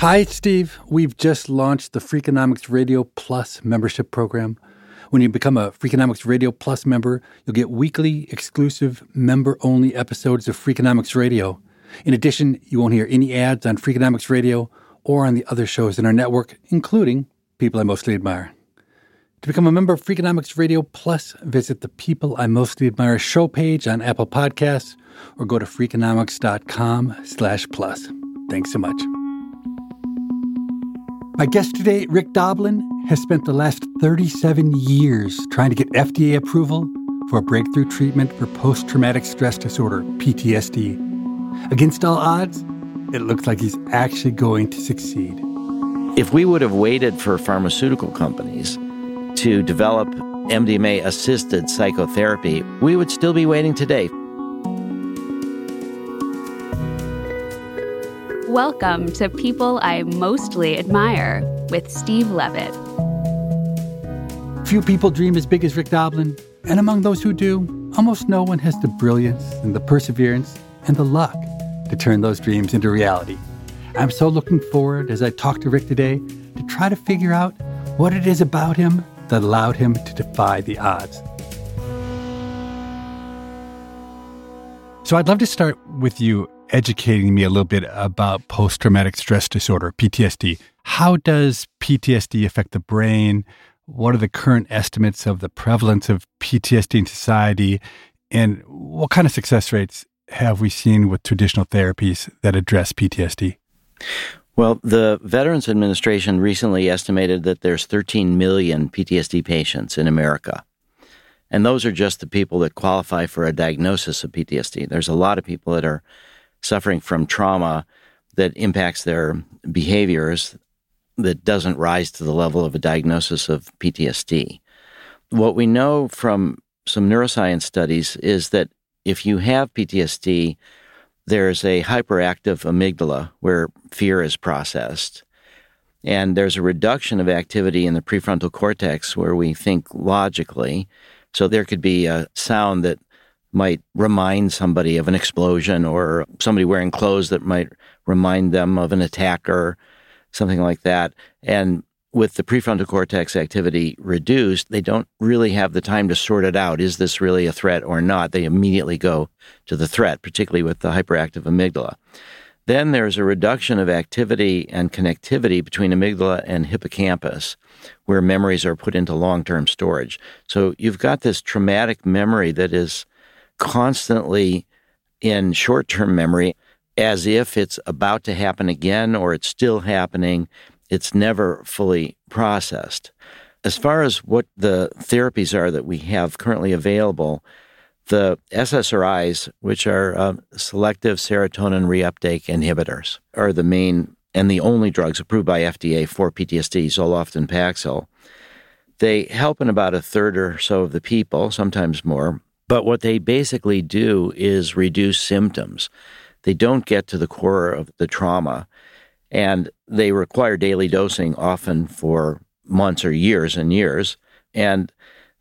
Hi, it's Steve. We've just launched the Freakonomics Radio Plus membership program. When you become a Freakonomics Radio Plus member, you'll get weekly, exclusive, member-only episodes of Freakonomics Radio. In addition, you won't hear any ads on Freakonomics Radio or on the other shows in our network, including People I Mostly Admire. To become a member of Freakonomics Radio Plus, visit the People I Mostly Admire show page on Apple Podcasts or go to freakonomics.com/plus. Thanks so much. My guest today, Rick Doblin, has spent the last 37 years trying to get FDA approval for a breakthrough treatment for post-traumatic stress disorder, PTSD. Against all odds, it looks like he's actually going to succeed. If we would have waited for pharmaceutical companies to develop MDMA-assisted psychotherapy, we would still be waiting today. Welcome to People I Mostly Admire with Steve Levitt. Few people dream as big as Rick Doblin, and among those who do, almost no one has the brilliance and the perseverance and the luck to turn those dreams into reality. I'm so looking forward, as I talk to Rick today, to try to figure out what it is about him that allowed him to defy the odds. So I'd love to start with you educating me a little bit about post-traumatic stress disorder, PTSD. How does PTSD affect the brain? What are the current estimates of the prevalence of PTSD in society? And what kind of success rates have we seen with traditional therapies that address PTSD? Well, the Veterans Administration recently estimated that there's 13 million PTSD patients in America. And those are just the people that qualify for a diagnosis of PTSD. There's a lot of people that are suffering from trauma that impacts their behaviors that doesn't rise to the level of a diagnosis of PTSD. What we know from some neuroscience studies is that if you have PTSD, there's a hyperactive amygdala where fear is processed, and there's a reduction of activity in the prefrontal cortex where we think logically. So there could be a sound that might remind somebody of an explosion, or somebody wearing clothes that might remind them of an attacker, something like that. And with the prefrontal cortex activity reduced, they don't really have the time to sort it out. Is this really a threat or not? They immediately go to the threat, particularly with the hyperactive amygdala. Then there's a reduction of activity and connectivity between amygdala and hippocampus, where memories are put into long-term storage. So you've got this traumatic memory that is constantly in short-term memory as if it's about to happen again or it's still happening. It's never fully processed. As far as what the therapies are that we have currently available, the SSRIs, which are selective serotonin reuptake inhibitors, are the main and the only drugs approved by FDA for PTSD, Zoloft and Paxil. They help in about a third or so of the people, sometimes more. But what they basically do is reduce symptoms. They don't get to the core of the trauma, and they require daily dosing, often for months or years and years, and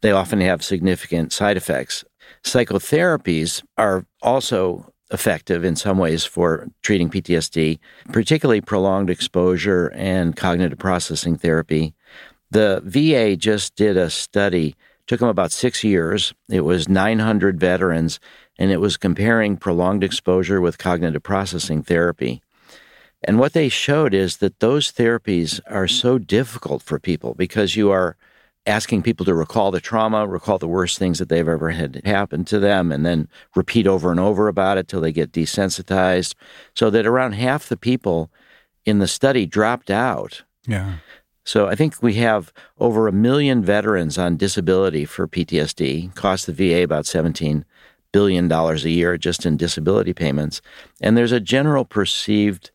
they often have significant side effects. Psychotherapies are also effective in some ways for treating PTSD, particularly prolonged exposure and cognitive processing therapy. The VA just did a study. Took them about 6 years. It was 900 veterans, and it was comparing prolonged exposure with cognitive processing therapy. And what they showed is that those therapies are so difficult for people because you are asking people to recall the trauma, recall the worst things that they've ever had happen to them, and then repeat over and over about it till they get desensitized, so that around half the people in the study dropped out. Yeah. So I think we have over 1 million veterans on disability for PTSD, cost the VA about $17 billion a year just in disability payments. And there's a general perceived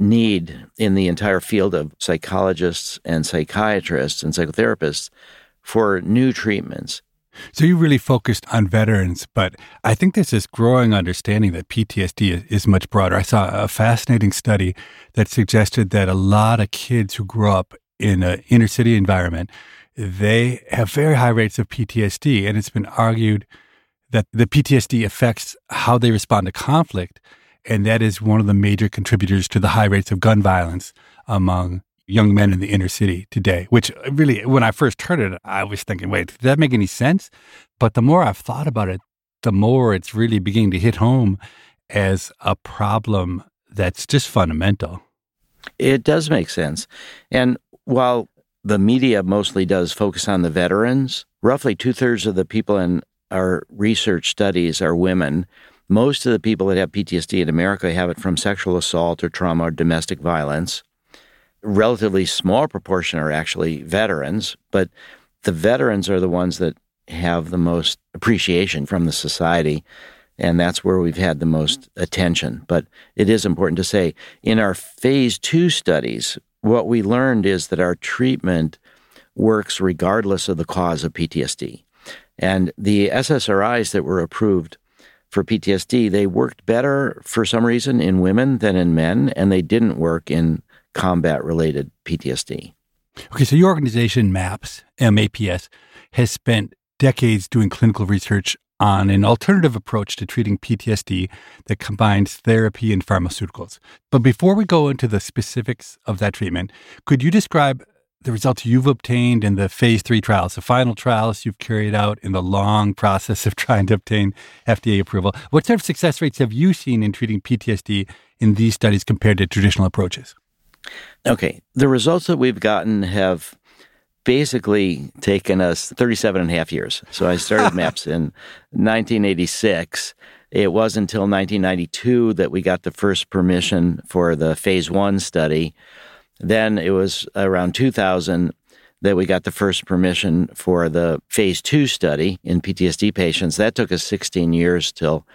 need in the entire field of psychologists and psychiatrists and psychotherapists for new treatments. So you really focused on veterans, but I think there's this growing understanding that PTSD is much broader. I saw a fascinating study that suggested that a lot of kids who grow up in an inner city environment, they have very high rates of PTSD, and it's been argued that the PTSD affects how they respond to conflict, and that is one of the major contributors to the high rates of gun violence among young men in the inner city today, which really, when I first heard it, I was thinking, wait, did that make any sense? But the more I've thought about it, the more it's really beginning to hit home as a problem that's just fundamental. It does make sense. And while the media mostly does focus on the veterans, roughly 2/3 of the people in our research studies are women. Most of the people that have PTSD in America have it from sexual assault or trauma or domestic violence. Relatively small proportion are actually veterans, but the veterans are the ones that have the most appreciation from the society, and that's where we've had the most attention. But it is important to say, in our phase 2 studies, what we learned is that our treatment works regardless of the cause of PTSD. And the SSRIs that were approved for PTSD, they worked better for some reason in women than in men, and they didn't work in combat-related PTSD. Okay, so your organization, MAPS, M-A-P-S, has spent decades doing clinical research on an alternative approach to treating PTSD that combines therapy and pharmaceuticals. But before we go into the specifics of that treatment, could you describe the results you've obtained in the phase 3 trials, the final trials you've carried out in the long process of trying to obtain FDA approval? What sort of success rates have you seen in treating PTSD in these studies compared to traditional approaches? Okay. The results that we've gotten have basically taken us 37 and a half years. So I started MAPS in 1986. It wasn't until 1992 that we got the first permission for the phase 1 study. Then it was around 2000 that we got the first permission for the phase 2 study in PTSD patients. That took us 16 years till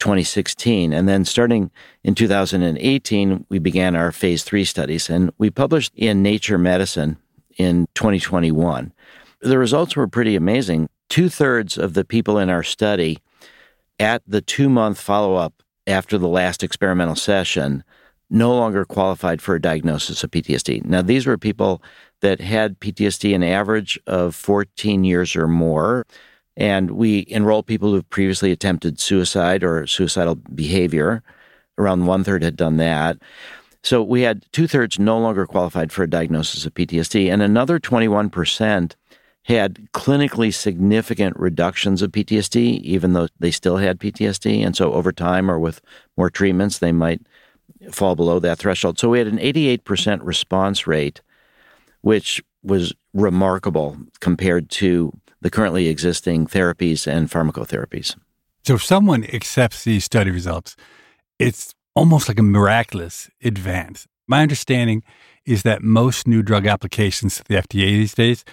2016. And then starting in 2018, we began our phase 3 studies, and we published in Nature Medicine in 2021. The results were pretty amazing. 2/3 of the people in our study at the 2-month follow-up after the last experimental session no longer qualified for a diagnosis of PTSD. Now, these were people that had PTSD an average of 14 years or more, and we enrolled people who've previously attempted suicide or suicidal behavior. Around 1/3 had done that. So we had 2/3 no longer qualified for a diagnosis of PTSD, and another 21% had clinically significant reductions of PTSD, even though they still had PTSD. And so over time or with more treatments, they might fall below that threshold. So we had an 88% response rate, which was remarkable compared to the currently existing therapies and pharmacotherapies. So if someone accepts these study results, it's almost like a miraculous advance. My understanding is that most new drug applications to the FDA these days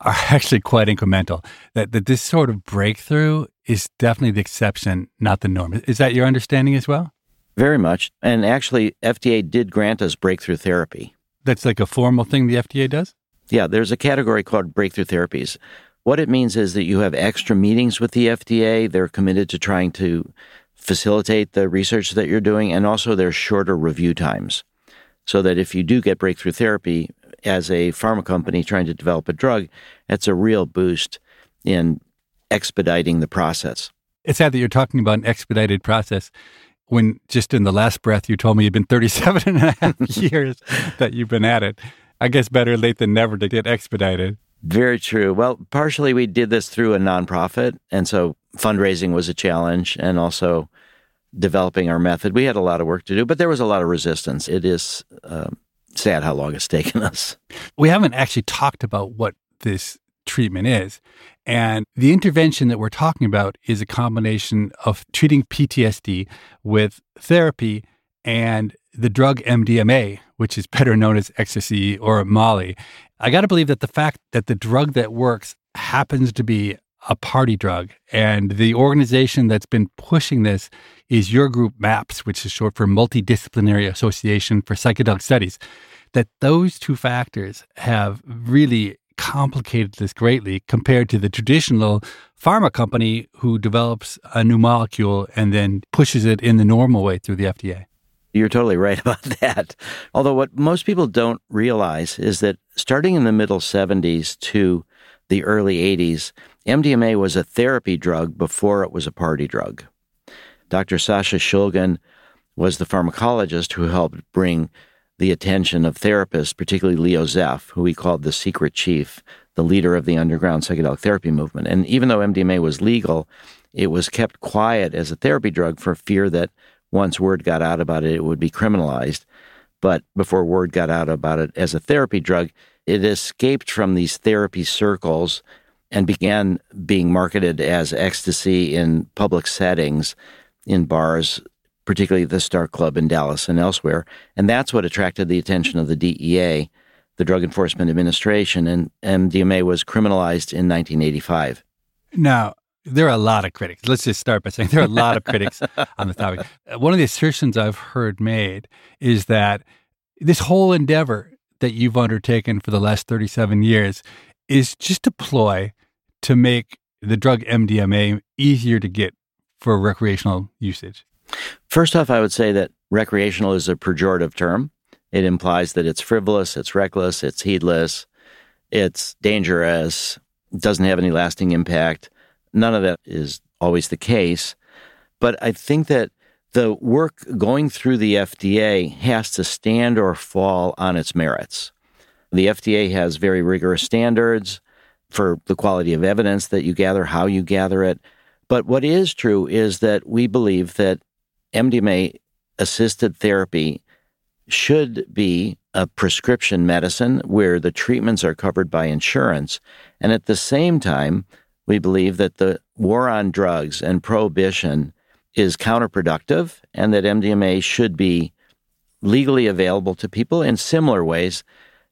are actually quite incremental, that this sort of breakthrough is definitely the exception, not the norm. Is that your understanding as well? Very much. And actually, FDA did grant us breakthrough therapy. That's like a formal thing the FDA does? Yeah, there's a category called breakthrough therapies. What it means is that you have extra meetings with the FDA. They're committed to trying to facilitate the research that you're doing, and also there's shorter review times. So that if you do get breakthrough therapy as a pharma company trying to develop a drug, that's a real boost in expediting the process. It's sad that you're talking about an expedited process when just in the last breath you told me you've been 37 and a half years that you've been at it. I guess better late than never to get expedited. Very true. Well, partially we did this through a nonprofit, and so fundraising was a challenge, and also developing our method. We had a lot of work to do, but there was a lot of resistance. It is sad how long it's taken us. We haven't actually talked about what this treatment is. And the intervention that we're talking about is a combination of treating PTSD with therapy and the drug MDMA, which is better known as ecstasy or Molly. I got to believe that the fact that the drug that works happens to be a party drug, and the organization that's been pushing this is your group, MAPS, which is short for Multidisciplinary Association for Psychedelic Studies, that those two factors have really complicated this greatly compared to the traditional pharma company who develops a new molecule and then pushes it in the normal way through the FDA. You're totally right about that. Although what most people don't realize is that starting in the middle 70s to the early 80s, MDMA was a therapy drug before it was a party drug. Dr. Sasha Shulgin was the pharmacologist who helped bring the attention of therapists, particularly Leo Zeff, who he called the secret chief, the leader of the underground psychedelic therapy movement. And even though MDMA was legal, it was kept quiet as a therapy drug for fear that once word got out about it, it would be criminalized. But before word got out about it as a therapy drug, it escaped from these therapy circles and began being marketed as ecstasy in public settings, in bars, particularly the Starck Club in Dallas and elsewhere. And that's what attracted the attention of the DEA, the Drug Enforcement Administration, and MDMA was criminalized in 1985. Now, there are a lot of critics. Let's just start by saying there are a lot of critics on the topic. One of the assertions I've heard made is that this whole endeavor that you've undertaken for the last 37 years is just a ploy to make the drug MDMA easier to get for recreational usage. First off, I would say that recreational is a pejorative term. It implies that it's frivolous, it's reckless, it's heedless, it's dangerous, doesn't have any lasting impact. None of that is always the case. But I think that the work going through the FDA has to stand or fall on its merits. The FDA has very rigorous standards for the quality of evidence that you gather, how you gather it. But what is true is that we believe that MDMA-assisted therapy should be a prescription medicine where the treatments are covered by insurance. And at the same time, we believe that the war on drugs and prohibition is counterproductive, and that MDMA should be legally available to people in similar ways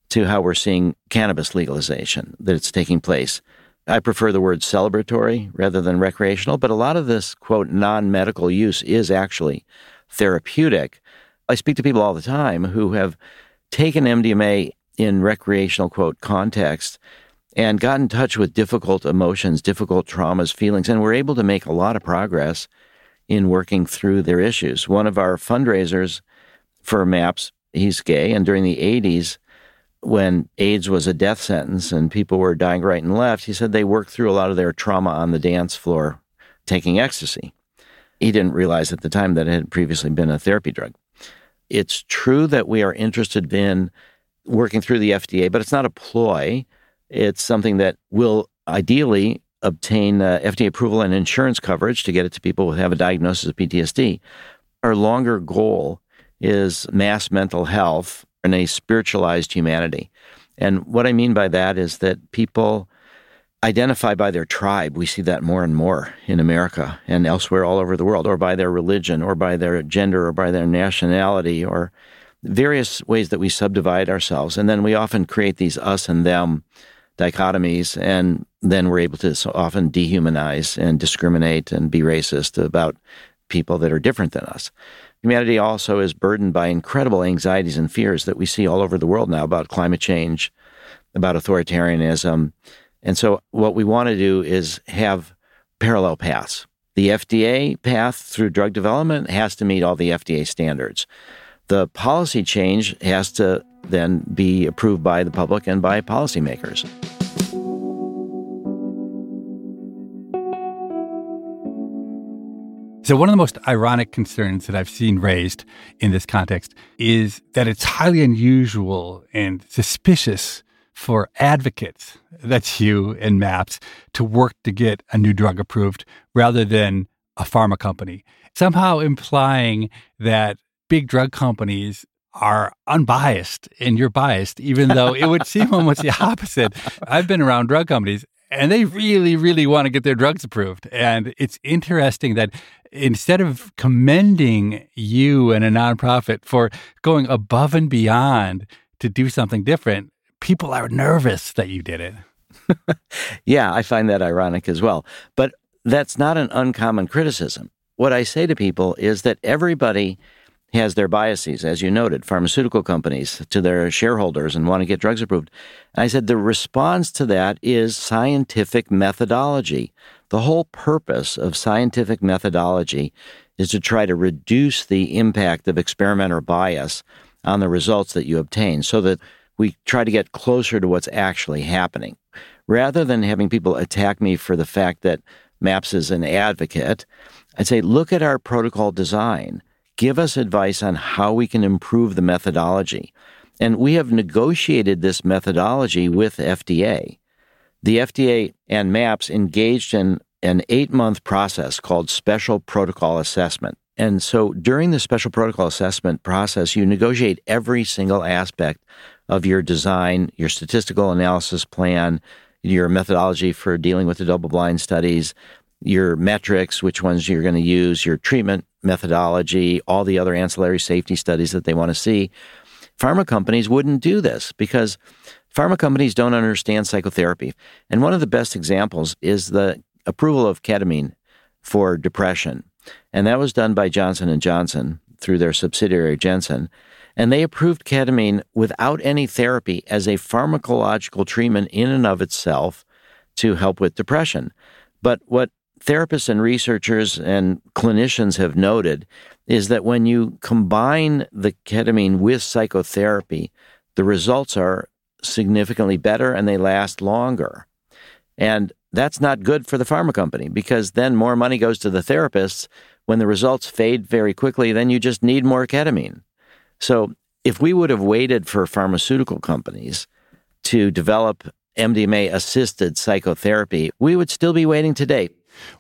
to how we're seeing cannabis legalization, that it's taking place. I prefer the word celebratory rather than recreational, but a lot of this, quote, non-medical use is actually therapeutic. I speak to people all the time who have taken MDMA in recreational, quote, context and got in touch with difficult emotions, difficult traumas, feelings, and were able to make a lot of progress in working through their issues. One of our fundraisers for MAPS, he's gay, and during the 80s, when AIDS was a death sentence and people were dying right and left, he said they worked through a lot of their trauma on the dance floor taking ecstasy. He didn't realize at the time that it had previously been a therapy drug. It's true that we are interested in working through the FDA, but it's not a ploy. It's something that will ideally obtain FDA approval and insurance coverage to get it to people who have a diagnosis of PTSD. Our longer goal is mass mental health and a spiritualized humanity. And what I mean by that is that people identify by their tribe. We see that more and more in America and elsewhere all over the world, or by their religion, or by their gender, or by their nationality, or various ways that we subdivide ourselves. And then we often create these us and them dichotomies, and then we're able to so often dehumanize and discriminate and be racist about people that are different than us. Humanity also is burdened by incredible anxieties and fears that we see all over the world now about climate change, about authoritarianism. And so what we want to do is have parallel paths. The FDA path through drug development has to meet all the FDA standards. The policy change has to then be approved by the public and by policymakers. So one of the most ironic concerns that I've seen raised in this context is that it's highly unusual and suspicious for advocates, that's you and MAPS, to work to get a new drug approved rather than a pharma company, somehow implying that big drug companies are unbiased and you're biased, even though it would seem almost the opposite. I've been around drug companies and they really, really want to get their drugs approved. And it's interesting that instead of commending you and a nonprofit for going above and beyond to do something different, people are nervous that you did it. Yeah, I find that ironic as well. But that's not an uncommon criticism. What I say to people is that everybody has their biases, as you noted, pharmaceutical companies to their shareholders and want to get drugs approved. And I said the response to that is scientific methodology. The whole purpose of scientific methodology is to try to reduce the impact of experimenter bias on the results that you obtain so that we try to get closer to what's actually happening. Rather than having people attack me for the fact that MAPS is an advocate, I'd say, look at our protocol design. Give us advice on how we can improve the methodology. And we have negotiated this methodology with FDA. The FDA and MAPS engaged in an 8-month process called Special Protocol Assessment. And so during the Special Protocol Assessment process, you negotiate every single aspect of your design, your statistical analysis plan, your methodology for dealing with the double-blind studies, your metrics, which ones you're going to use, your treatment methodology, all the other ancillary safety studies that they want to see. Pharma companies wouldn't do this because pharma companies don't understand psychotherapy. And one of the best examples is the approval of ketamine for depression. And that was done by Johnson & Johnson through their subsidiary Janssen. And they approved ketamine without any therapy as a pharmacological treatment in and of itself to help with depression. But what therapists and researchers and clinicians have noted is that when you combine the ketamine with psychotherapy, the results are significantly better and they last longer. And that's not good for the pharma company because then more money goes to the therapists. When the results fade very quickly, then you just need more ketamine. So if we would have waited for pharmaceutical companies to develop MDMA-assisted psychotherapy, we would still be waiting today.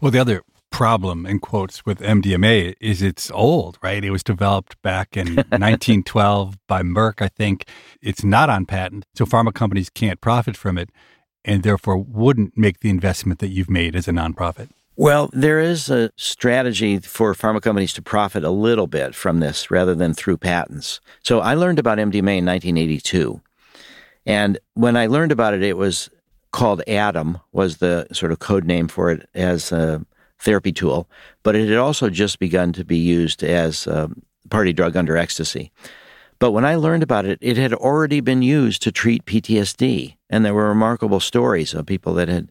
Well, the other problem, in quotes, with MDMA is it's old, right? It was developed back in 1912 by Merck, I think. It's not on patent, so pharma companies can't profit from it and therefore wouldn't make the investment that you've made as a nonprofit. Well, there is a strategy for pharma companies to profit a little bit from this rather than through patents. So I learned about MDMA in 1982. And when I learned about it, it was called Adam, was the sort of code name for it as a therapy tool. But it had also just begun to be used as a party drug under ecstasy. But when I learned about it, it had already been used to treat PTSD. And there were remarkable stories of people that had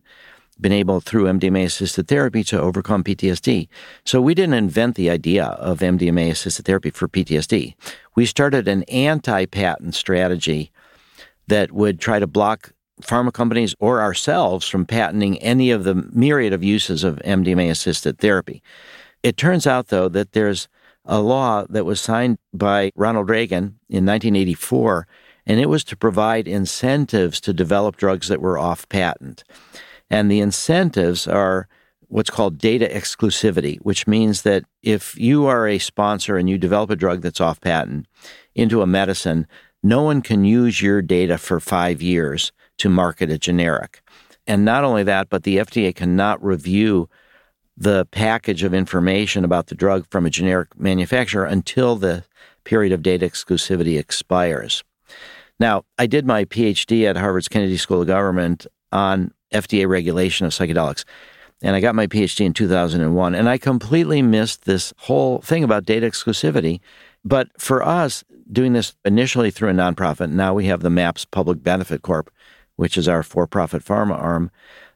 been able, through MDMA-assisted therapy, to overcome PTSD. So we didn't invent the idea of MDMA-assisted therapy for PTSD. We started an anti-patent strategy that would try to block pharma companies or ourselves from patenting any of the myriad of uses of MDMA-assisted therapy. It turns out, though, that there's a law that was signed by Ronald Reagan in 1984, and it was to provide incentives to develop drugs that were off patent. And the incentives are what's called data exclusivity, which means that if you are a sponsor and you develop a drug that's off patent into a medicine, no one can use your data for 5 years to market a generic. And not only that, but the FDA cannot review the package of information about the drug from a generic manufacturer until the period of data exclusivity expires. Now, I did my PhD at Harvard's Kennedy School of Government on FDA regulation of psychedelics, and I got my PhD in 2001, and I completely missed this whole thing about data exclusivity. But for us, doing this initially through a nonprofit, now we have the MAPS Public Benefit Corp, which is our for-profit pharma arm,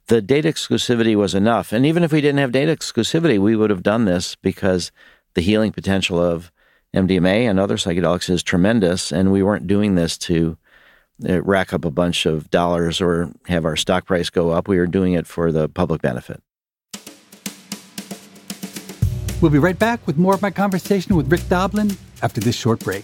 the data exclusivity was enough. And even if we didn't have data exclusivity, we would have done this because the healing potential of MDMA and other psychedelics is tremendous, and we weren't doing this to rack up a bunch of dollars or have our stock price go up. We were doing it for the public benefit. We'll be right back with more of my conversation with Rick Doblin after this short break.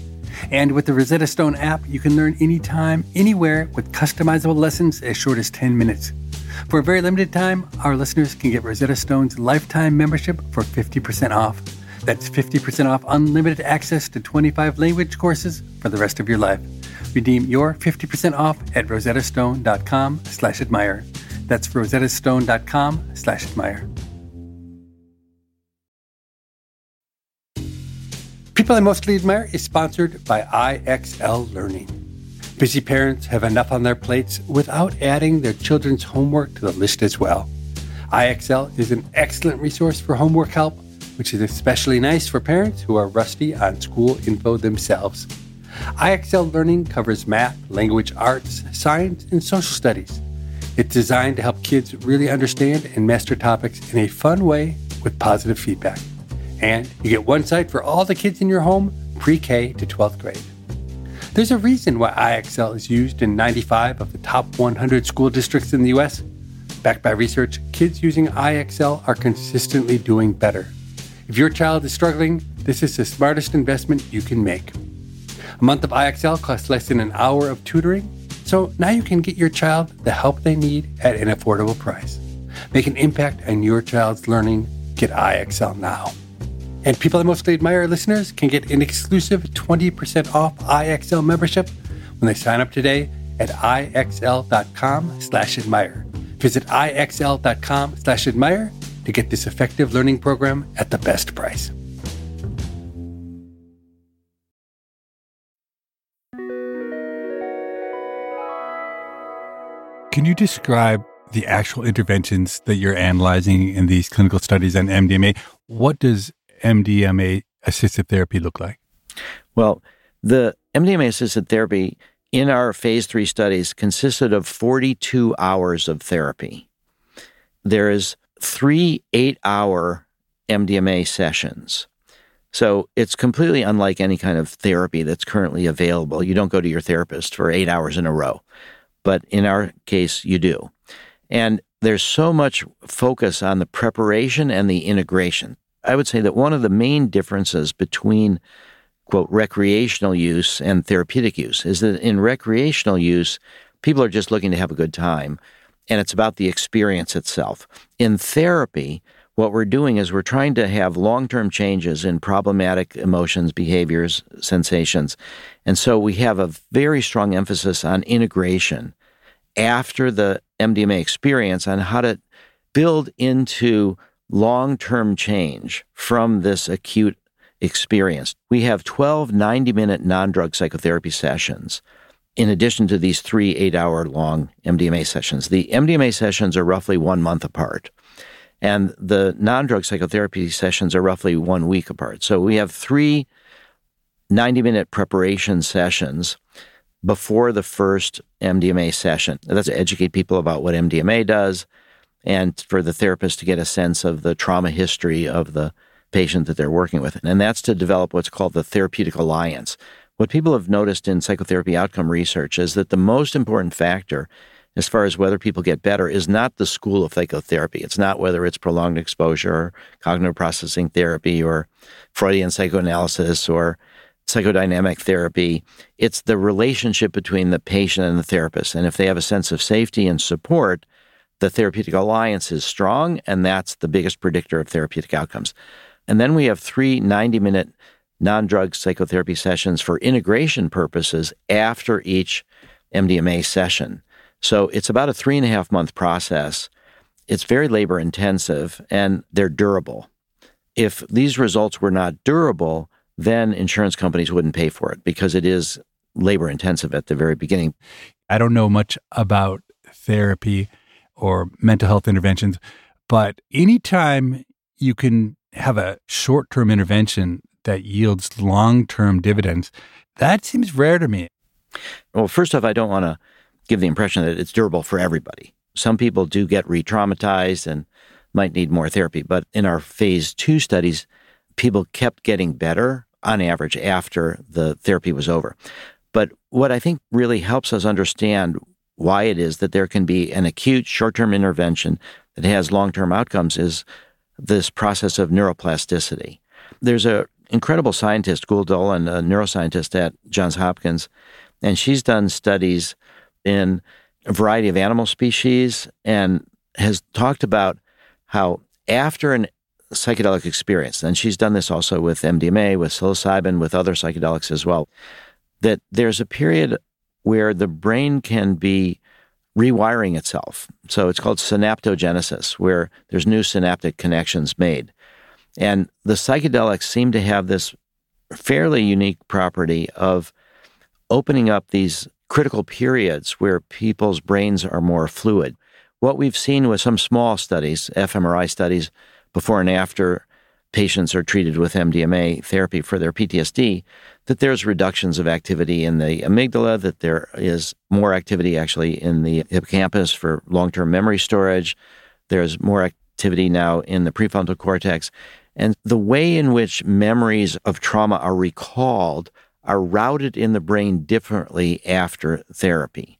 And with the Rosetta Stone app, you can learn anytime, anywhere, with customizable lessons as short as 10 minutes. For a very limited time, our listeners can get Rosetta Stone's lifetime membership for 50% off. That's 50% off unlimited access to 25 language courses for the rest of your life. Redeem your 50% off at rosettastone.com/admire. That's rosettastone.com/admire. People I Mostly Admire is sponsored by IXL Learning. Busy parents have enough on their plates without adding their children's homework to the list as well. IXL is an excellent resource for homework help, which is especially nice for parents who are rusty on school info themselves. IXL Learning covers math, language arts, science, and social studies. It's designed to help kids really understand and master topics in a fun way with positive feedback. And you get one site for all the kids in your home, pre-K to 12th grade. There's a reason why IXL is used in 95 of the top 100 school districts in the U.S. Backed by research, kids using IXL are consistently doing better. If your child is struggling, this is the smartest investment you can make. A month of IXL costs less than an hour of tutoring, so now you can get your child the help they need at an affordable price. Make an impact on your child's learning. Get IXL now. And People I Mostly Admire listeners can get an exclusive 20% off IXL membership when they sign up today at IXL.com/admire. Visit IXL.com/admire to get this effective learning program at the best price. Can you describe the actual interventions that you're analyzing in these clinical studies on MDMA? What does MDMA-assisted therapy look like? Well, the MDMA-assisted therapy in our phase 3 studies consisted of 42 hours of therapy. There is 3 8-hour MDMA sessions. So it's completely unlike any kind of therapy that's currently available. You don't go to your therapist for 8 hours in a row, but in our case, you do. And there's so much focus on the preparation and the integration. I would say that one of the main differences between, quote, recreational use and therapeutic use is that in recreational use, people are just looking to have a good time, and it's about the experience itself. In therapy, what we're doing is we're trying to have long-term changes in problematic emotions, behaviors, sensations. And so we have a very strong emphasis on integration after the MDMA experience on how to build into long-term change from this acute experience. We have 12 90-minute non-drug psychotherapy sessions in addition to these 3 8-hour long MDMA sessions. The MDMA sessions are roughly 1 month apart, and the non-drug psychotherapy sessions are roughly 1 week apart. So we have 3 90-minute preparation sessions before the first MDMA session. That's to educate people about what MDMA does, and for the therapist to get a sense of the trauma history of the patient that they're working with. And that's to develop what's called the therapeutic alliance. What people have noticed in psychotherapy outcome research is that the most important factor as far as whether people get better is not the school of psychotherapy. It's not whether it's prolonged exposure or cognitive processing therapy or Freudian psychoanalysis or psychodynamic therapy. It's the relationship between the patient and the therapist. And if they have a sense of safety and support, the therapeutic alliance is strong, and that's the biggest predictor of therapeutic outcomes. And then we have 3 90-minute non-drug psychotherapy sessions for integration purposes after each MDMA session. So it's about a 3.5-month process. It's very labor-intensive, and they're durable. If these results were not durable, then insurance companies wouldn't pay for it because it is labor-intensive at the very beginning. I don't know much about therapy or mental health interventions, but anytime you can have a short-term intervention that yields long-term dividends, That seems rare to me. Well, first off, I don't want to give the impression that it's durable for everybody. Some people do get re-traumatized and might need more therapy. But in our phase 2 studies, people kept getting better on average after the therapy was over. But what I think really helps us understand why it is that there can be an acute short-term intervention that has long-term outcomes is this process of neuroplasticity. There's an incredible scientist, Gül Dölen, a neuroscientist at Johns Hopkins, and she's done studies in a variety of animal species and has talked about how after a psychedelic experience, and she's done this also with MDMA, with psilocybin, with other psychedelics as well, that there's a period where the brain can be rewiring itself. So it's called synaptogenesis, where there's new synaptic connections made. And the psychedelics seem to have this fairly unique property of opening up these critical periods where people's brains are more fluid. What we've seen with some small studies, fMRI studies, before and after patients are treated with MDMA therapy for their PTSD, that there's reductions of activity in the amygdala, that there is more activity actually in the hippocampus for long-term memory storage. There's more activity now in the prefrontal cortex. And the way in which memories of trauma are recalled are routed in the brain differently after therapy.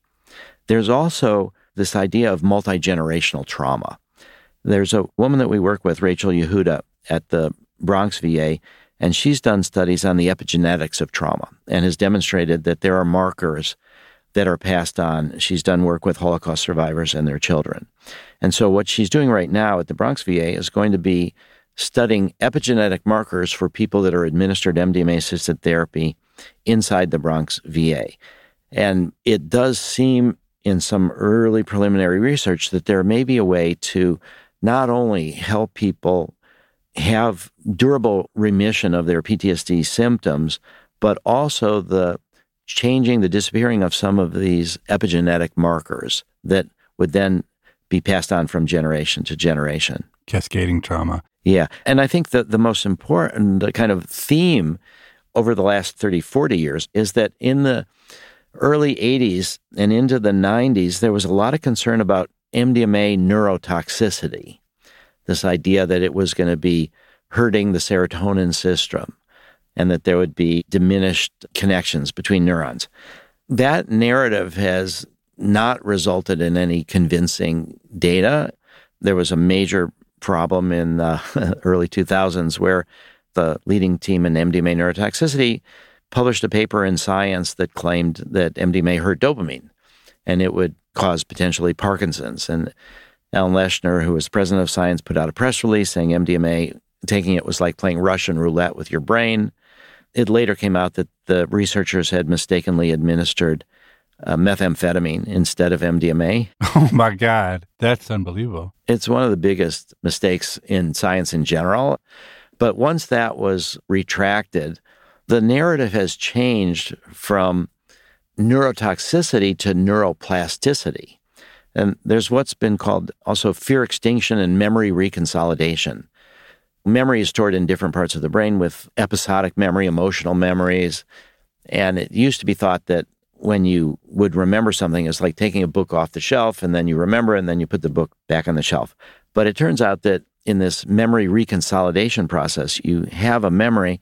There's also this idea of multi-generational trauma. There's a woman that we work with, Rachel Yehuda, at the Bronx VA, and she's done studies on the epigenetics of trauma and has demonstrated that there are markers that are passed on. She's done work with Holocaust survivors and their children. And so what she's doing right now at the Bronx VA is going to be studying epigenetic markers for people that are administered MDMA-assisted therapy inside the Bronx VA. And it does seem in some early preliminary research that there may be a way to not only help people have durable remission of their PTSD symptoms, but also the changing, the disappearing of some of these epigenetic markers that would then be passed on from generation to generation. Cascading trauma. Yeah. And I think that the most important kind of theme over the last 30, 40 years is that in the early 80s and into the 90s, there was a lot of concern about MDMA neurotoxicity. This idea that it was going to be hurting the serotonin system and that there would be diminished connections between neurons. That narrative has not resulted in any convincing data. There was a major problem in the early 2000s where the leading team in MDMA neurotoxicity published a paper in Science that claimed that MDMA hurt dopamine and it would cause potentially Parkinson's. And Alan Leshner, who was president of Science, put out a press release saying MDMA, taking it was like playing Russian roulette with your brain. It later came out that the researchers had mistakenly administered methamphetamine instead of MDMA. Oh my God, that's unbelievable. It's one of the biggest mistakes in science in general. But once that was retracted, the narrative has changed from neurotoxicity to neuroplasticity. And there's what's been called also fear extinction and memory reconsolidation. Memory is stored in different parts of the brain with episodic memory, emotional memories. And it used to be thought that when you would remember something, it's like taking a book off the shelf and then you remember and then you put the book back on the shelf. But it turns out that in this memory reconsolidation process, you have a memory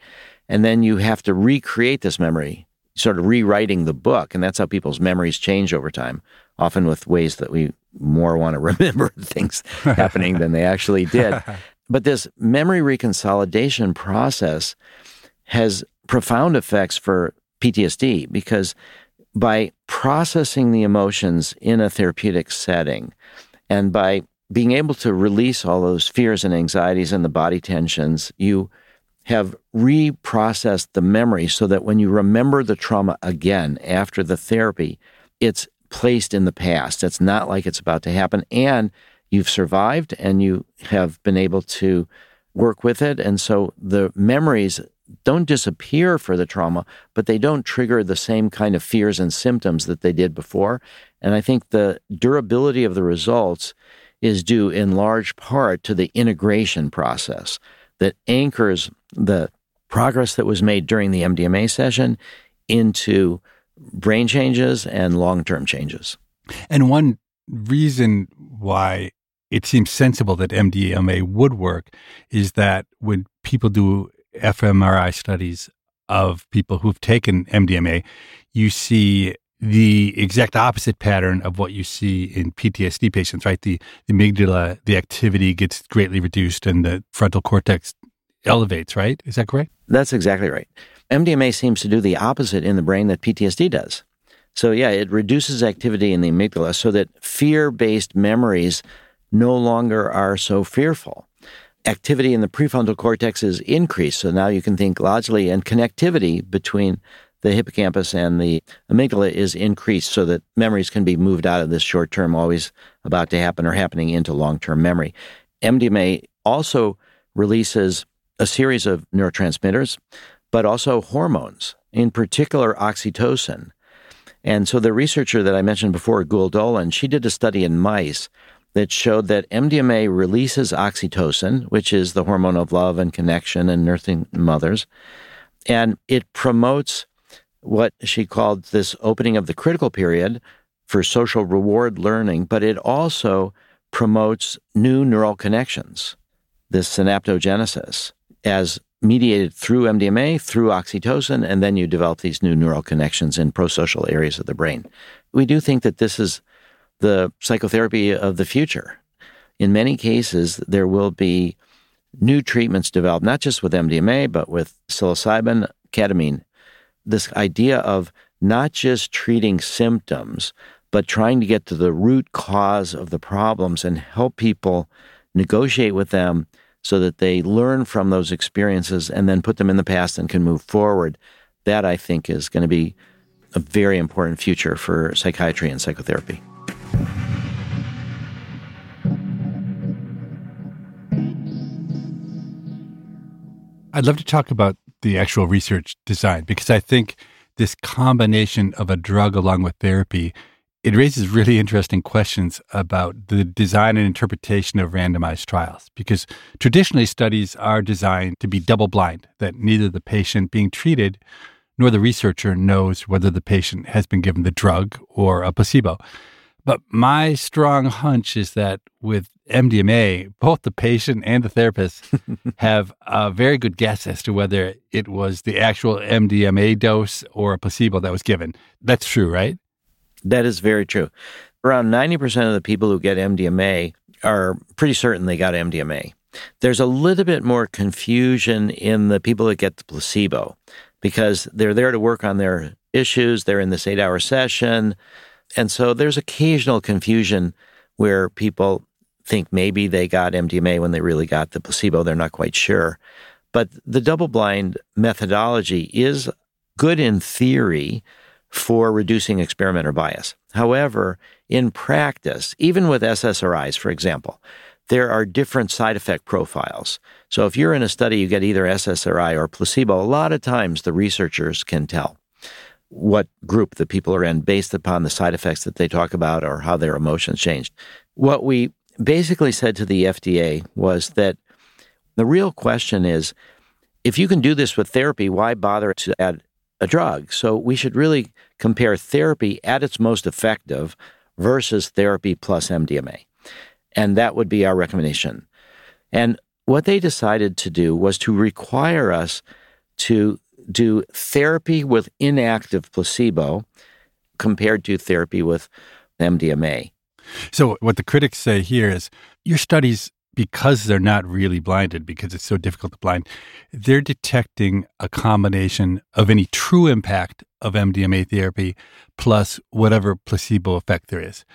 and then you have to recreate this memory, sort of rewriting the book. And that's how people's memories change over time, often with ways that we more want to remember things happening than they actually did. But this memory reconsolidation process has profound effects for PTSD because by processing the emotions in a therapeutic setting and by being able to release all those fears and anxieties and the body tensions, you have reprocessed the memory so that when you remember the trauma again after the therapy, it's placed in the past. It's not like it's about to happen. And you've survived and you have been able to work with it. And so the memories don't disappear for the trauma, but they don't trigger the same kind of fears and symptoms that they did before. And I think the durability of the results is due in large part to the integration process that anchors the progress that was made during the MDMA session into brain changes and long-term changes. And one reason why it seems sensible that MDMA would work is that when people do fMRI studies of people who've taken MDMA, you see the exact opposite pattern of what you see in PTSD patients, right? The amygdala, the activity gets greatly reduced and the frontal cortex elevates, right? Is that correct? That's exactly right. MDMA seems to do the opposite in the brain that PTSD does. So yeah, it reduces activity in the amygdala so that fear-based memories no longer are so fearful. Activity in the prefrontal cortex is increased, so now you can think logically, and connectivity between the hippocampus and the amygdala is increased so that memories can be moved out of this short-term, always about to happen or happening, into long-term memory. MDMA also releases a series of neurotransmitters, but also hormones, in particular oxytocin. And so the researcher that I mentioned before, Gül Dölen, she did a study in mice that showed that MDMA releases oxytocin, which is the hormone of love and connection and nursing mothers, and it promotes what she called this opening of the critical period for social reward learning, but it also promotes new neural connections, this synaptogenesis, as mediated through MDMA, through oxytocin, and then you develop these new neural connections in prosocial areas of the brain. We do think that this is the psychotherapy of the future. In many cases, there will be new treatments developed, not just with MDMA, but with psilocybin, ketamine. This idea of not just treating symptoms, but trying to get to the root cause of the problems and help people negotiate with them so that they learn from those experiences and then put them in the past and can move forward. That, I think, is going to be a very important future for psychiatry and psychotherapy. I'd love to talk about the actual research design, because I think this combination of a drug along with therapy, it raises really interesting questions about the design and interpretation of randomized trials, because traditionally studies are designed to be double-blind, that neither the patient being treated nor the researcher knows whether the patient has been given the drug or a placebo. But my strong hunch is that with MDMA, both the patient and the therapist have a very good guess as to whether it was the actual MDMA dose or a placebo that was given. That's true, right? That is very true. Around 90% of the people who get MDMA are pretty certain they got MDMA. There's a little bit more confusion in the people that get the placebo, because they're there to work on their issues. They're in this 8-hour session. And so there's occasional confusion where people think maybe they got MDMA when they really got the placebo. They're not quite sure. But the double-blind methodology is good in theory for reducing experimenter bias. However, in practice, even with SSRIs, for example, there are different side effect profiles. So if you're in a study, you get either SSRI or placebo, a lot of times the researchers can tell what group the people are in based upon the side effects that they talk about or how their emotions changed. What we basically said to the FDA was that the real question is, if you can do this with therapy, why bother to add a drug? So we should really compare therapy at its most effective versus therapy plus MDMA. And that would be our recommendation. And what they decided to do was to require us to do therapy with inactive placebo compared to therapy with MDMA. So what the critics say here is your studies, because they're not really blinded, because it's so difficult to blind, they're detecting a combination of any true impact of MDMA therapy plus whatever placebo effect there is.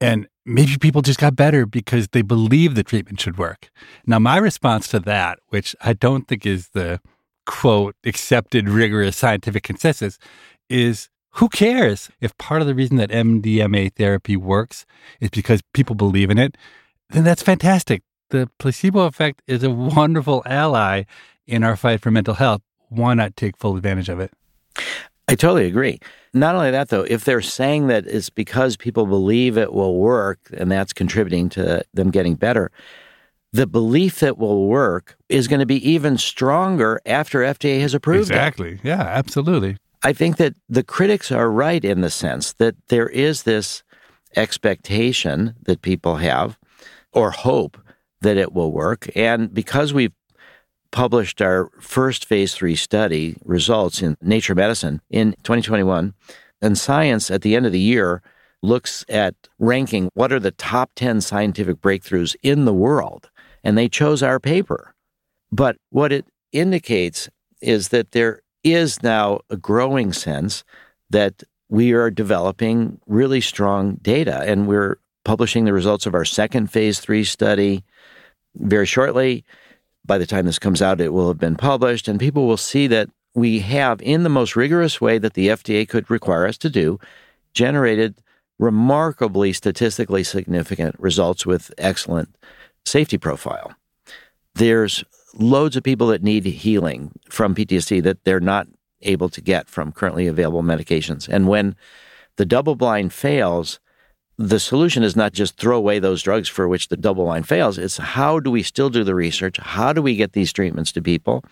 And maybe people just got better because they believe the treatment should work. Now, my response to that, which I don't think is the, quote, accepted rigorous scientific consensus, is who cares if part of the reason that MDMA therapy works is because people believe in it? Then that's fantastic. The placebo effect is a wonderful ally in our fight for mental health. Why not take full advantage of it? I totally agree. Not only that, though, if they're saying that it's because people believe it will work and that's contributing to them getting better, the belief that will work is going to be even stronger after FDA has approved it. Exactly. Yeah, absolutely. I think that the critics are right in the sense that there is this expectation that people have or hope that it will work. And because we've published our first phase 3 study results in Nature Medicine in 2021, and Science at the end of the year looks at ranking what are the top 10 scientific breakthroughs in the world, and they chose our paper. But what it indicates is that there is now a growing sense that we are developing really strong data, and we're publishing the results of our second phase 3 study very shortly. By the time this comes out, it will have been published, and people will see that we have, in the most rigorous way that the FDA could require us to do, generated remarkably statistically significant results with excellent safety profile. There's loads of people that need healing from PTSD that they're not able to get from currently available medications. And when the double-blind fails, the solution is not just throw away those drugs for which the double-blind fails. It's how do we still do the research? How do we get these treatments to people?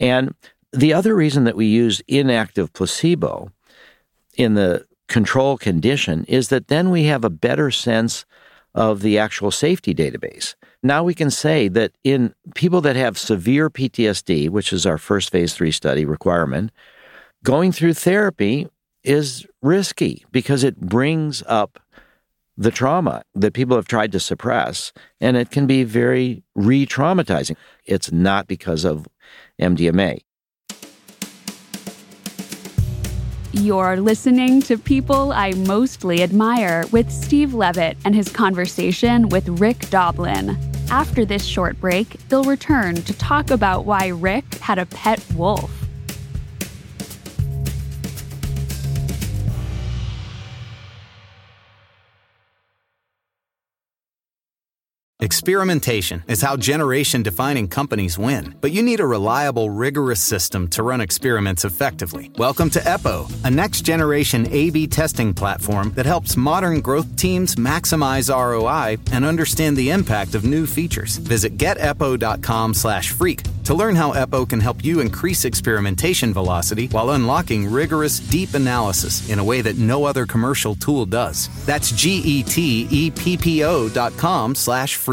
And the other reason that we use inactive placebo in the control condition is that then we have a better sense of the actual safety database. Now we can say that in people that have severe PTSD, which is our first phase 3 study requirement, going through therapy is risky because it brings up the trauma that people have tried to suppress, and it can be very re-traumatizing. It's not because of MDMA. You're listening to People I Mostly Admire with Steve Levitt and his conversation with Rick Doblin. After this short break, they'll return to talk about why Rick had a pet wolf. Experimentation is how generation-defining companies win. But you need a reliable, rigorous system to run experiments effectively. Welcome to EPPO, a next-generation A/B testing platform that helps modern growth teams maximize ROI and understand the impact of new features. Visit geteppo.com/freak to learn how EPPO can help you increase experimentation velocity while unlocking rigorous, deep analysis in a way that no other commercial tool does. That's geteppo.com/freak.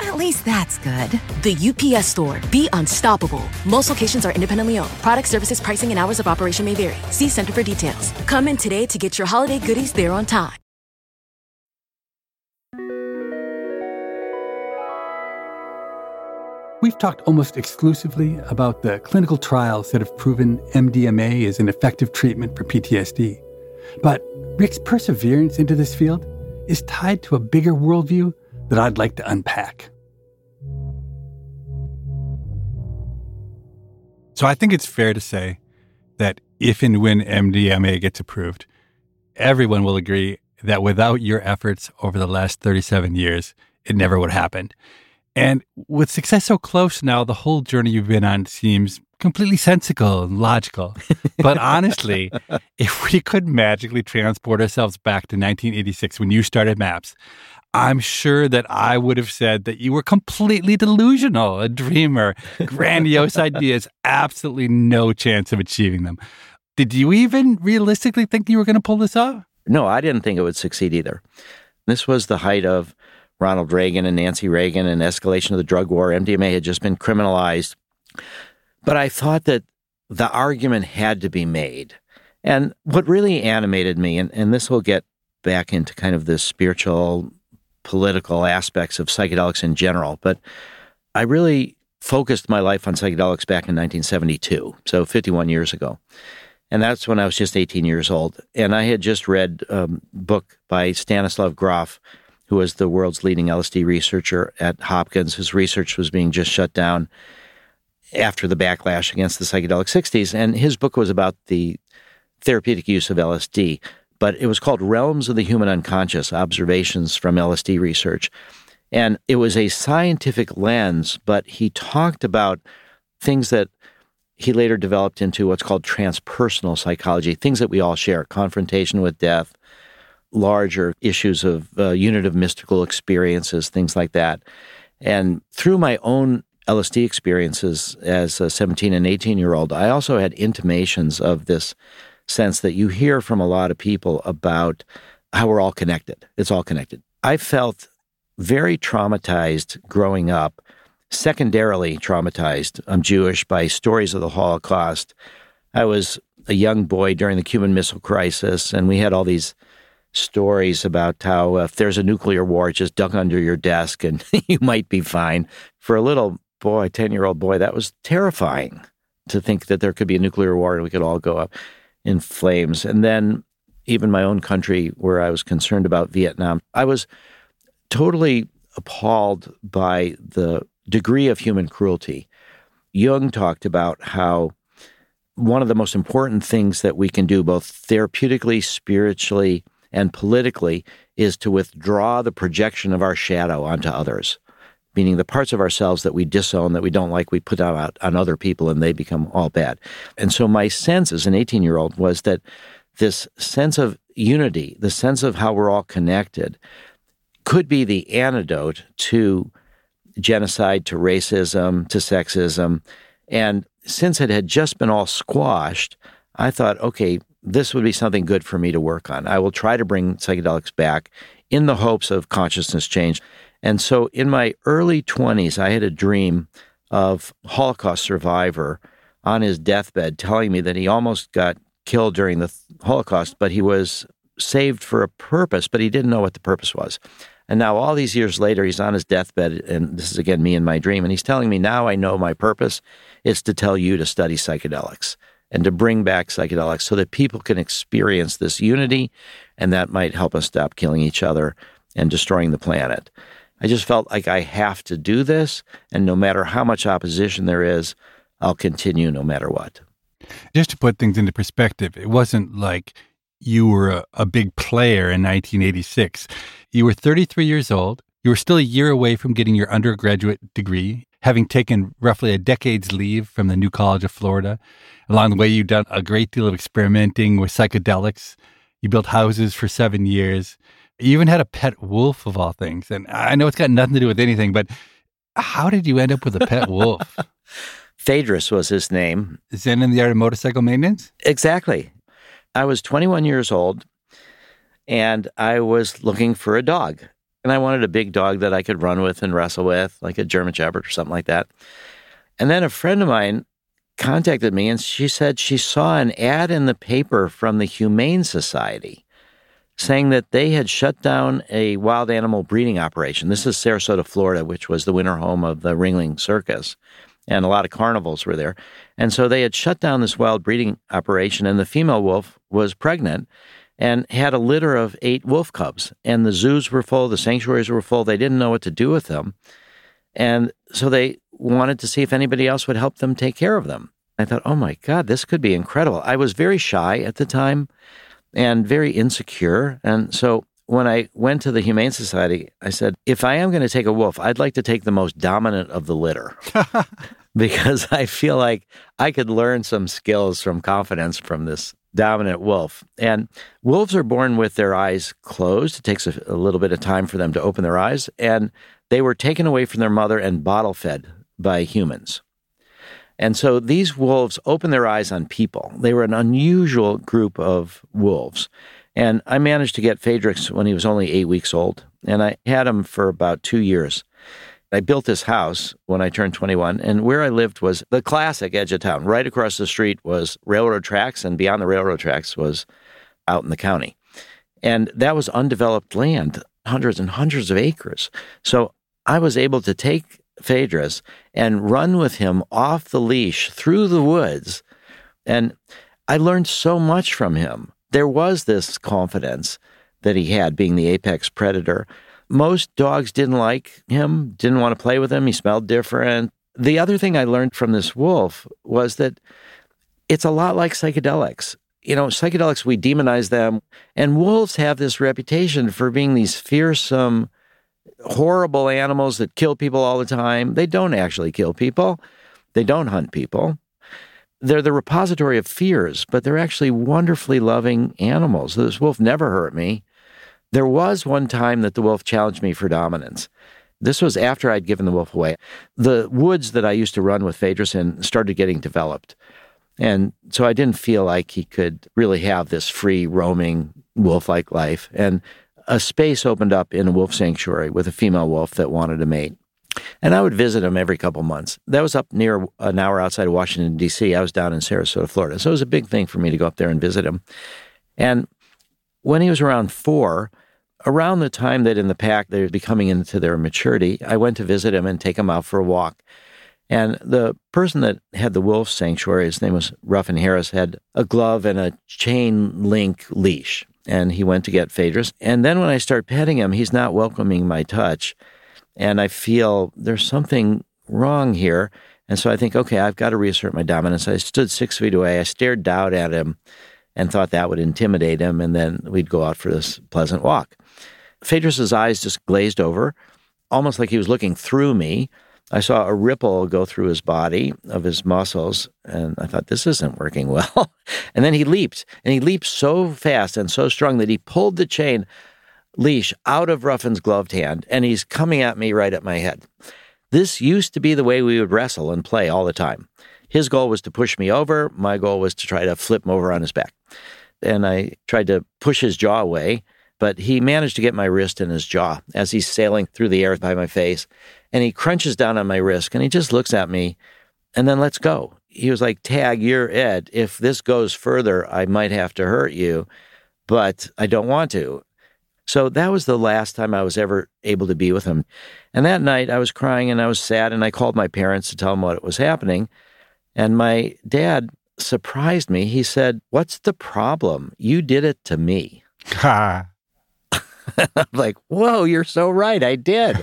At least that's good. The UPS Store. Be unstoppable. Most locations are independently owned. Product, services, pricing, and hours of operation may vary. See Center for details. Come in today to get your holiday goodies there on time. We've talked almost exclusively about the clinical trials that have proven MDMA is an effective treatment for PTSD. But Rick's perseverance into this field is tied to a bigger worldview that I'd like to unpack. So I think it's fair to say that if and when MDMA gets approved, everyone will agree that without your efforts over the last 37 years, it never would have happened. And with success so close now, the whole journey you've been on seems completely sensical and logical. But honestly, if we could magically transport ourselves back to 1986 when you started MAPS, I'm sure that I would have said that you were completely delusional, a dreamer, grandiose ideas, absolutely no chance of achieving them. Did you even realistically think you were going to pull this off? No, I didn't think it would succeed either. This was the height of Ronald Reagan and Nancy Reagan and escalation of the drug war. MDMA had just been criminalized. But I thought that the argument had to be made. And what really animated me, and this will get back into kind of this spiritual political aspects of psychedelics in general, but I really focused my life on psychedelics back in 1972, so 51 years ago. And that's when I was just 18 years old. And I had just read a book by Stanislav Grof, who was the world's leading LSD researcher at Hopkins. His research was being just shut down after the backlash against the psychedelic 60s. And his book was about the therapeutic use of LSD, but it was called Realms of the Human Unconscious, Observations from LSD Research. And it was a scientific lens, but he talked about things that he later developed into what's called transpersonal psychology, things that we all share, confrontation with death, larger issues of unitive mystical experiences, things like that. And through my own LSD experiences as a 17 and 18-year-old, I also had intimations of this sense that you hear from a lot of people about how we're all connected. It's all connected. I felt very traumatized growing up, secondarily traumatized. I'm Jewish by stories of the Holocaust. I was a young boy during the Cuban Missile Crisis, and we had all these stories about how if there's a nuclear war, just duck under your desk and you might be fine. For a little boy, 10-year-old boy, that was terrifying to think that there could be a nuclear war and we could all go up in flames. And then even my own country, where I was concerned about Vietnam, I was totally appalled by the degree of human cruelty. Jung talked about how one of the most important things that we can do, both therapeutically, spiritually, and politically, is to withdraw the projection of our shadow onto others, meaning the parts of ourselves that we disown, that we don't like, we put out on other people and they become all bad. And so my sense as an 18-year-old was that this sense of unity, the sense of how we're all connected, could be the antidote to genocide, to racism, to sexism. And since it had just been all squashed, I thought, okay, this would be something good for me to work on. I will try to bring psychedelics back in the hopes of consciousness change. And so in my early 20s, I had a dream of a Holocaust survivor on his deathbed telling me that he almost got killed during the Holocaust, but he was saved for a purpose, but he didn't know what the purpose was. And now all these years later, he's on his deathbed, and this is again me in my dream, and he's telling me, now I know my purpose is to tell you to study psychedelics and to bring back psychedelics so that people can experience this unity, and that might help us stop killing each other and destroying the planet. I just felt like I have to do this, and no matter how much opposition there is, I'll continue no matter what. Just to put things into perspective, it wasn't like you were a big player in 1986. You were 33 years old. You were still a year away from getting your undergraduate degree, having taken roughly a decade's leave from the New College of Florida. Along the way, you've done a great deal of experimenting with psychedelics. You built houses for 7 years. You even had a pet wolf, of all things. And I know it's got nothing to do with anything, but how did you end up with a pet wolf? Phaedrus was his name. Zen in the Art of Motorcycle Maintenance? Exactly. I was 21 years old, and I was looking for a dog. And I wanted a big dog that I could run with and wrestle with, like a German Shepherd or something like that. And then a friend of mine contacted me, and she said she saw an ad in the paper from the Humane Society saying that they had shut down a wild animal breeding operation. This is Sarasota, Florida, which was the winter home of the Ringling Circus, and a lot of carnivals were there. And so they had shut down this wild breeding operation, and the female wolf was pregnant and had a litter of 8 wolf cubs. And the zoos were full, the sanctuaries were full. They didn't know what to do with them. And so they wanted to see if anybody else would help them take care of them. I thought, oh my God, this could be incredible. I was very shy at the time and very insecure. And so when I went to the Humane Society, I said, if I am going to take a wolf, I'd like to take the most dominant of the litter. Because I feel like I could learn some skills from confidence from this dominant wolf. And wolves are born with their eyes closed. It takes a little bit of time for them to open their eyes. And they were taken away from their mother and bottle fed by humans. And so these wolves opened their eyes on people. They were an unusual group of wolves. And I managed to get Phaedrus when he was only 8 weeks old. And I had him for about 2 years. I built this house when I turned 21, and where I lived was the classic edge of town. Right across the street was railroad tracks, and beyond the railroad tracks was out in the county. And that was undeveloped land, hundreds and hundreds of acres. So I was able to take Phaedrus and run with him off the leash through the woods. And I learned so much from him. There was this confidence that he had, being the apex predator. Most dogs didn't like him, didn't want to play with him. He smelled different. The other thing I learned from this wolf was that it's a lot like psychedelics. You know, psychedelics, we demonize them. And wolves have this reputation for being these fearsome horrible animals that kill people all the time, they don't actually kill people. They don't hunt people. They're the repository of fears, but they're actually wonderfully loving animals. This wolf never hurt me. There was one time that the wolf challenged me for dominance. This was after I'd given the wolf away. The woods that I used to run with Phaedrus in started getting developed. And so I didn't feel like he could really have this free roaming wolf-like life. And a space opened up in a wolf sanctuary with a female wolf that wanted to mate. And I would visit him every couple months. That was up near an hour outside of Washington, D.C. I was down in Sarasota, Florida. So it was a big thing for me to go up there and visit him. And when he was around four, around the time that in the pack they were becoming into their maturity, I went to visit him and take him out for a walk. And the person that had the wolf sanctuary, his name was Ruffin Harris, had a glove and a chain link leash. And he went to get Phaedrus. And then when I start petting him, he's not welcoming my touch. And I feel there's something wrong here. And so I think, okay, I've got to reassert my dominance. I stood 6 feet away. I stared down at him and thought that would intimidate him. And then we'd go out for this pleasant walk. Phaedrus's eyes just glazed over, almost like he was looking through me. I saw a ripple go through his body of his muscles, and I thought, this isn't working well. And then he leaped, and he leaped so fast and so strong that he pulled the chain leash out of Ruffin's gloved hand, and he's coming at me right at my head. This used to be the way we would wrestle and play all the time. His goal was to push me over. My goal was to try to flip him over on his back. And I tried to push his jaw away, but he managed to get my wrist in his jaw as he's sailing through the air by my face. And he crunches down on my wrist, and he just looks at me, and then let's go. He was like, tag, you're Ed. If this goes further, I might have to hurt you, but I don't want to. So that was the last time I was ever able to be with him. And that night, I was crying, and I was sad, and I called my parents to tell them what was happening. And my dad surprised me. He said, what's the problem? You did it to me. Ha. I'm like, whoa, you're so right. I did.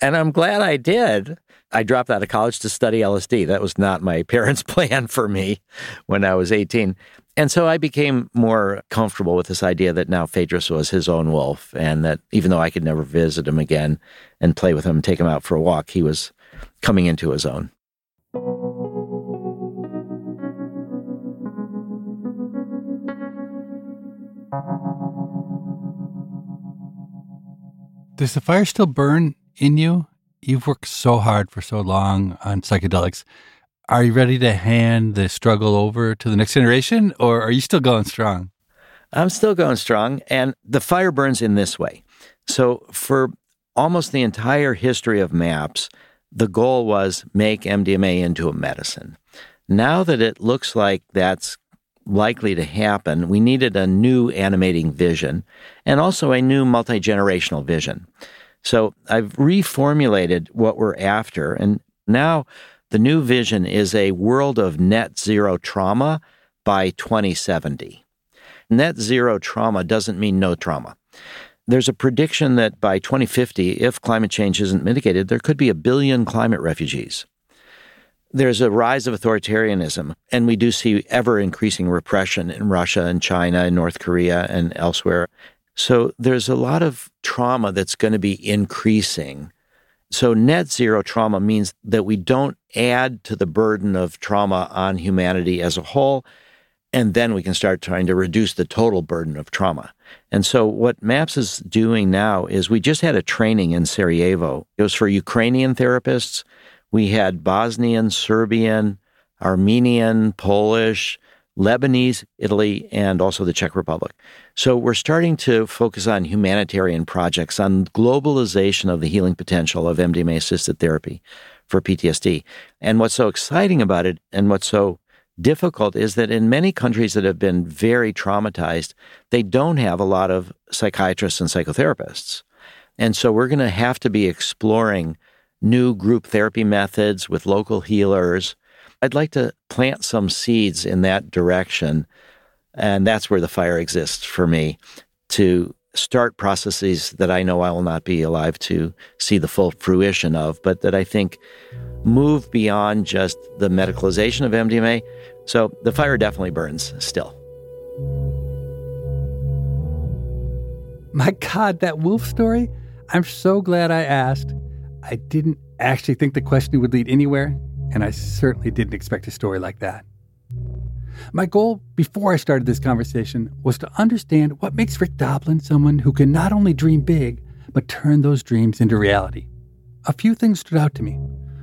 And I'm glad I did. I dropped out of college to study LSD. That was not my parents' plan for me when I was 18. And so I became more comfortable with this idea that now Phaedrus was his own wolf, and that even though I could never visit him again and play with him, take him out for a walk, he was coming into his own. Does the fire still burn in you? You've worked so hard for so long on psychedelics. Are you ready to hand the struggle over to the next generation, or are you still going strong? I'm still going strong, and the fire burns in this way. So for almost the entire history of MAPS, the goal was make MDMA into a medicine. Now that it looks like that's likely to happen, we needed a new animating vision and also a new multi-generational vision. So I've reformulated what we're after, and now the new vision is a world of net zero trauma by 2070. Net zero trauma doesn't mean no trauma. There's a prediction that by 2050, if climate change isn't mitigated, there could be 1 billion climate refugees. There's a rise of authoritarianism, and we do see ever-increasing repression in Russia and China and North Korea and elsewhere. So there's a lot of trauma that's going to be increasing. So net zero trauma means that we don't add to the burden of trauma on humanity as a whole, and then we can start trying to reduce the total burden of trauma. And so what MAPS is doing now is we just had a training in Sarajevo. It was for Ukrainian therapists. We had Bosnian, Serbian, Armenian, Polish, Lebanese, Italy, and also the Czech Republic. So we're starting to focus on humanitarian projects, on globalization of the healing potential of MDMA-assisted therapy for PTSD. And what's so exciting about it and what's so difficult is that in many countries that have been very traumatized, they don't have a lot of psychiatrists and psychotherapists. And so we're going to have to be exploring new group therapy methods with local healers. I'd like to plant some seeds in that direction, and that's where the fire exists for me, to start processes that I know I will not be alive to see the full fruition of, but that I think move beyond just the medicalization of MDMA. So the fire definitely burns still. My God, that wolf story? I'm so glad I asked. I didn't actually think the question would lead anywhere, and I certainly didn't expect a story like that. My goal before I started this conversation was to understand what makes Rick Doblin someone who can not only dream big, but turn those dreams into reality. A few things stood out to me.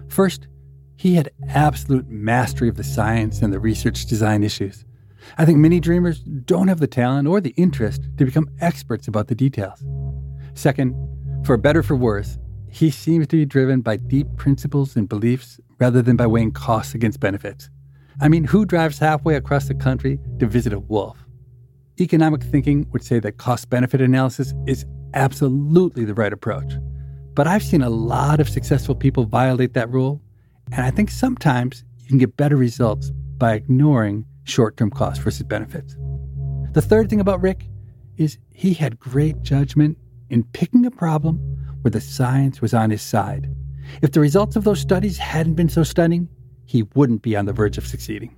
First, he had absolute mastery of the science and the research design issues. I think many dreamers don't have the talent or the interest to become experts about the details. Second, for better or for worse, he seems to be driven by deep principles and beliefs rather than by weighing costs against benefits. I mean, who drives halfway across the country to visit a wolf? Economic thinking would say that cost-benefit analysis is absolutely the right approach. But I've seen a lot of successful people violate that rule, and I think sometimes you can get better results by ignoring short-term costs versus benefits. The third thing about Rick is he had great judgment in picking a problem where the science was on his side. If the results of those studies hadn't been so stunning, he wouldn't be on the verge of succeeding.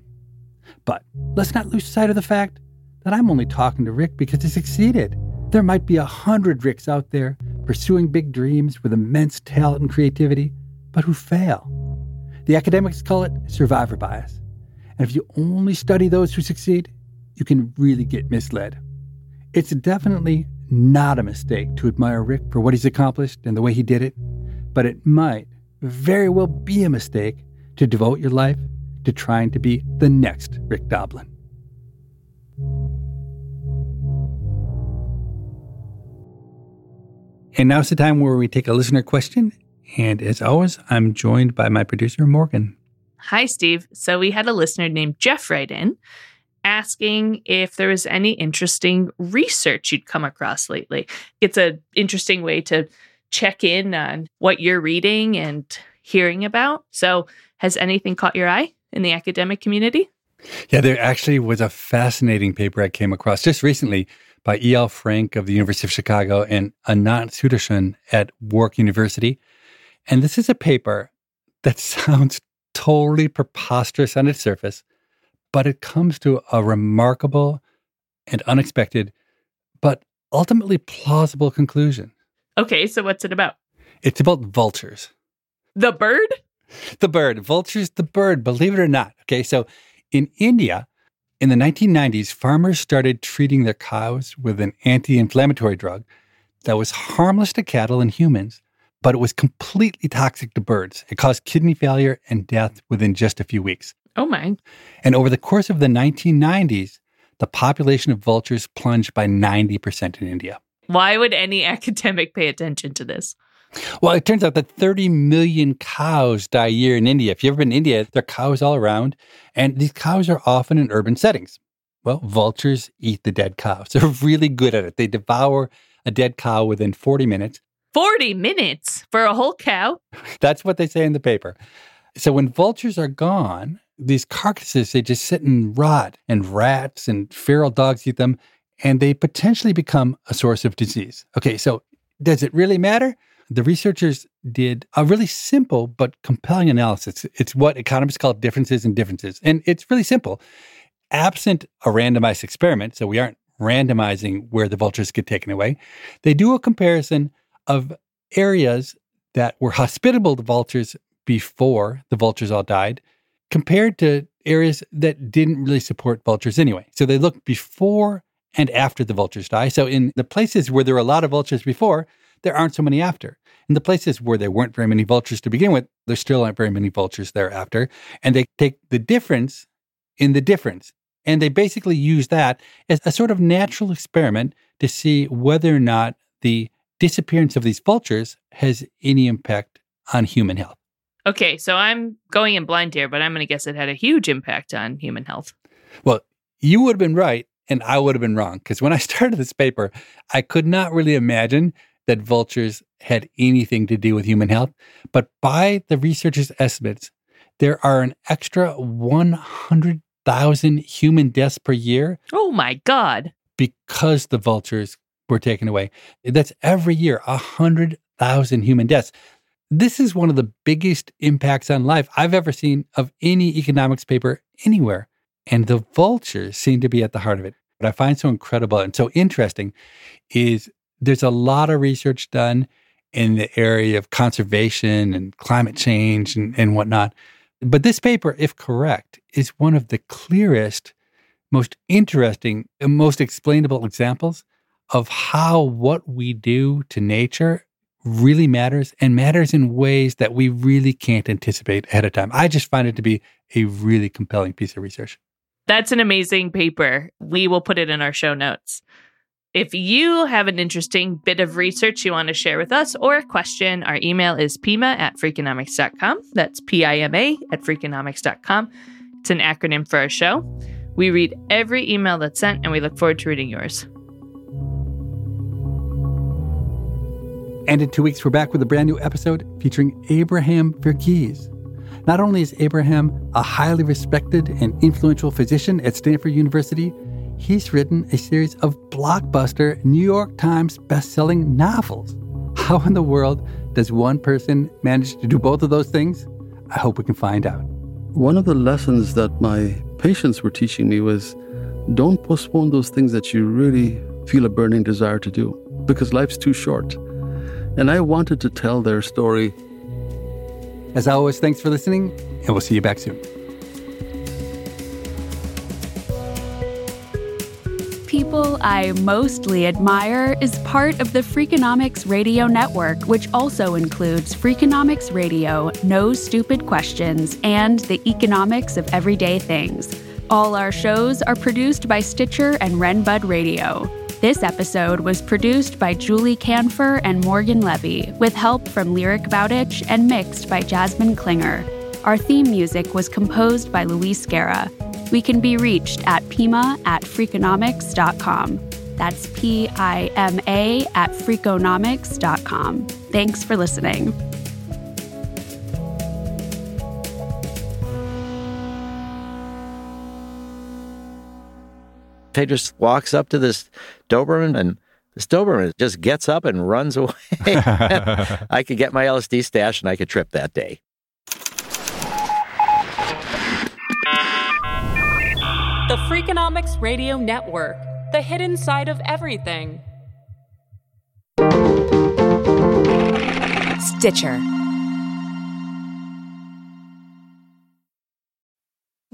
But let's not lose sight of the fact that I'm only talking to Rick because he succeeded. There might be 100 Ricks out there pursuing big dreams with immense talent and creativity, but who fail. The academics call it survivor bias. And if you only study those who succeed, you can really get misled. It's definitely not a mistake to admire Rick for what he's accomplished and the way he did it, but it might very well be a mistake to devote your life to trying to be the next Rick Doblin. And now's the time where we take a listener question. And as always, I'm joined by my producer, Morgan. Hi, Steve. So we had a listener named Jeff write in asking if there was any interesting research you'd come across lately. It's an interesting way to check in on what you're reading and hearing about. So has anything caught your eye in the academic community? Yeah, there actually was a fascinating paper I came across just recently by E.L. Frank of the University of Chicago and Anant Sudarshan at Warwick University. And this is a paper that sounds totally preposterous on its surface, but it comes to a remarkable and unexpected, but ultimately plausible conclusion. Okay, so what's it about? It's about vultures. The bird? The bird. Vultures, the bird, believe it or not. Okay, so in India, in the 1990s, farmers started treating their cows with an anti-inflammatory drug that was harmless to cattle and humans, but it was completely toxic to birds. It caused kidney failure and death within just a few weeks. Oh, my. And over the course of the 1990s, the population of vultures plunged by 90% in India. Why would any academic pay attention to this? Well, it turns out that 30 million cows die a year in India. If you've ever been in India, there are cows all around. And these cows are often in urban settings. Well, vultures eat the dead cows. They're really good at it. They devour a dead cow within 40 minutes. 40 minutes for a whole cow? That's what they say in the paper. So when vultures are gone, these carcasses, they just sit and rot, and rats and feral dogs eat them, and they potentially become a source of disease. Okay, so does it really matter? The researchers did a really simple but compelling analysis. It's what economists call differences in differences. And it's really simple. Absent a randomized experiment, so we aren't randomizing where the vultures get taken away, they do a comparison of areas that were hospitable to vultures before the vultures all died compared to areas that didn't really support vultures anyway. So they looked before and after the vultures die. So in the places where there were a lot of vultures before, there aren't so many after. In the places where there weren't very many vultures to begin with, there still aren't very many vultures thereafter. And they take the difference in the difference. And they basically use that as a sort of natural experiment to see whether or not the disappearance of these vultures has any impact on human health. Okay, so I'm going in blind here, but I'm going to guess it had a huge impact on human health. Well, you would have been right, and I would have been wrong, because when I started this paper, I could not really imagine that vultures had anything to do with human health. But by the researchers' estimates, there are an extra 100,000 human deaths per year. Oh, my God. Because the vultures were taken away. That's every year, 100,000 human deaths. This is one of the biggest impacts on life I've ever seen of any economics paper anywhere. And the vultures seem to be at the heart of it. What I find so incredible and so interesting is there's a lot of research done in the area of conservation and climate change and whatnot. But this paper, if correct, is one of the clearest, most interesting, and most explainable examples of how what we do to nature really matters, and matters in ways that we really can't anticipate ahead of time. I just find it to be a really compelling piece of research. That's an amazing paper. We will put it in our show notes. If you have an interesting bit of research you want to share with us or a question, our email is pima@freakonomics.com. That's pima@freakonomics.com. It's an acronym for our show. We read every email that's sent, and we look forward to reading yours. And in 2 weeks, we're back with a brand new episode featuring Abraham Verghese. Not only is Abraham a highly respected and influential physician at Stanford University, he's written a series of blockbuster New York Times best-selling novels. How in the world does one person manage to do both of those things? I hope we can find out. One of the lessons that my patients were teaching me was, don't postpone those things that you really feel a burning desire to do, because life's too short. And I wanted to tell their story. As always, thanks for listening, and we'll see you back soon. People I Mostly Admire is part of the Freakonomics Radio Network, which also includes Freakonomics Radio, No Stupid Questions, and The Economics of Everyday Things. All our shows are produced by Stitcher and RenBud Radio. This episode was produced by Julie Canfer and Morgan Levy, with help from Lyric Bowditch and mixed by Jasmine Klinger. Our theme music was composed by Luis Guerra. We can be reached at pima@freakonomics.com. That's pima@freakonomics.com. Thanks for listening. Phaedrus walks up to this Doberman, and this Doberman just gets up and runs away. I could get my LSD stash, and I could trip that day. The Freakonomics Radio Network, the hidden side of everything. Stitcher.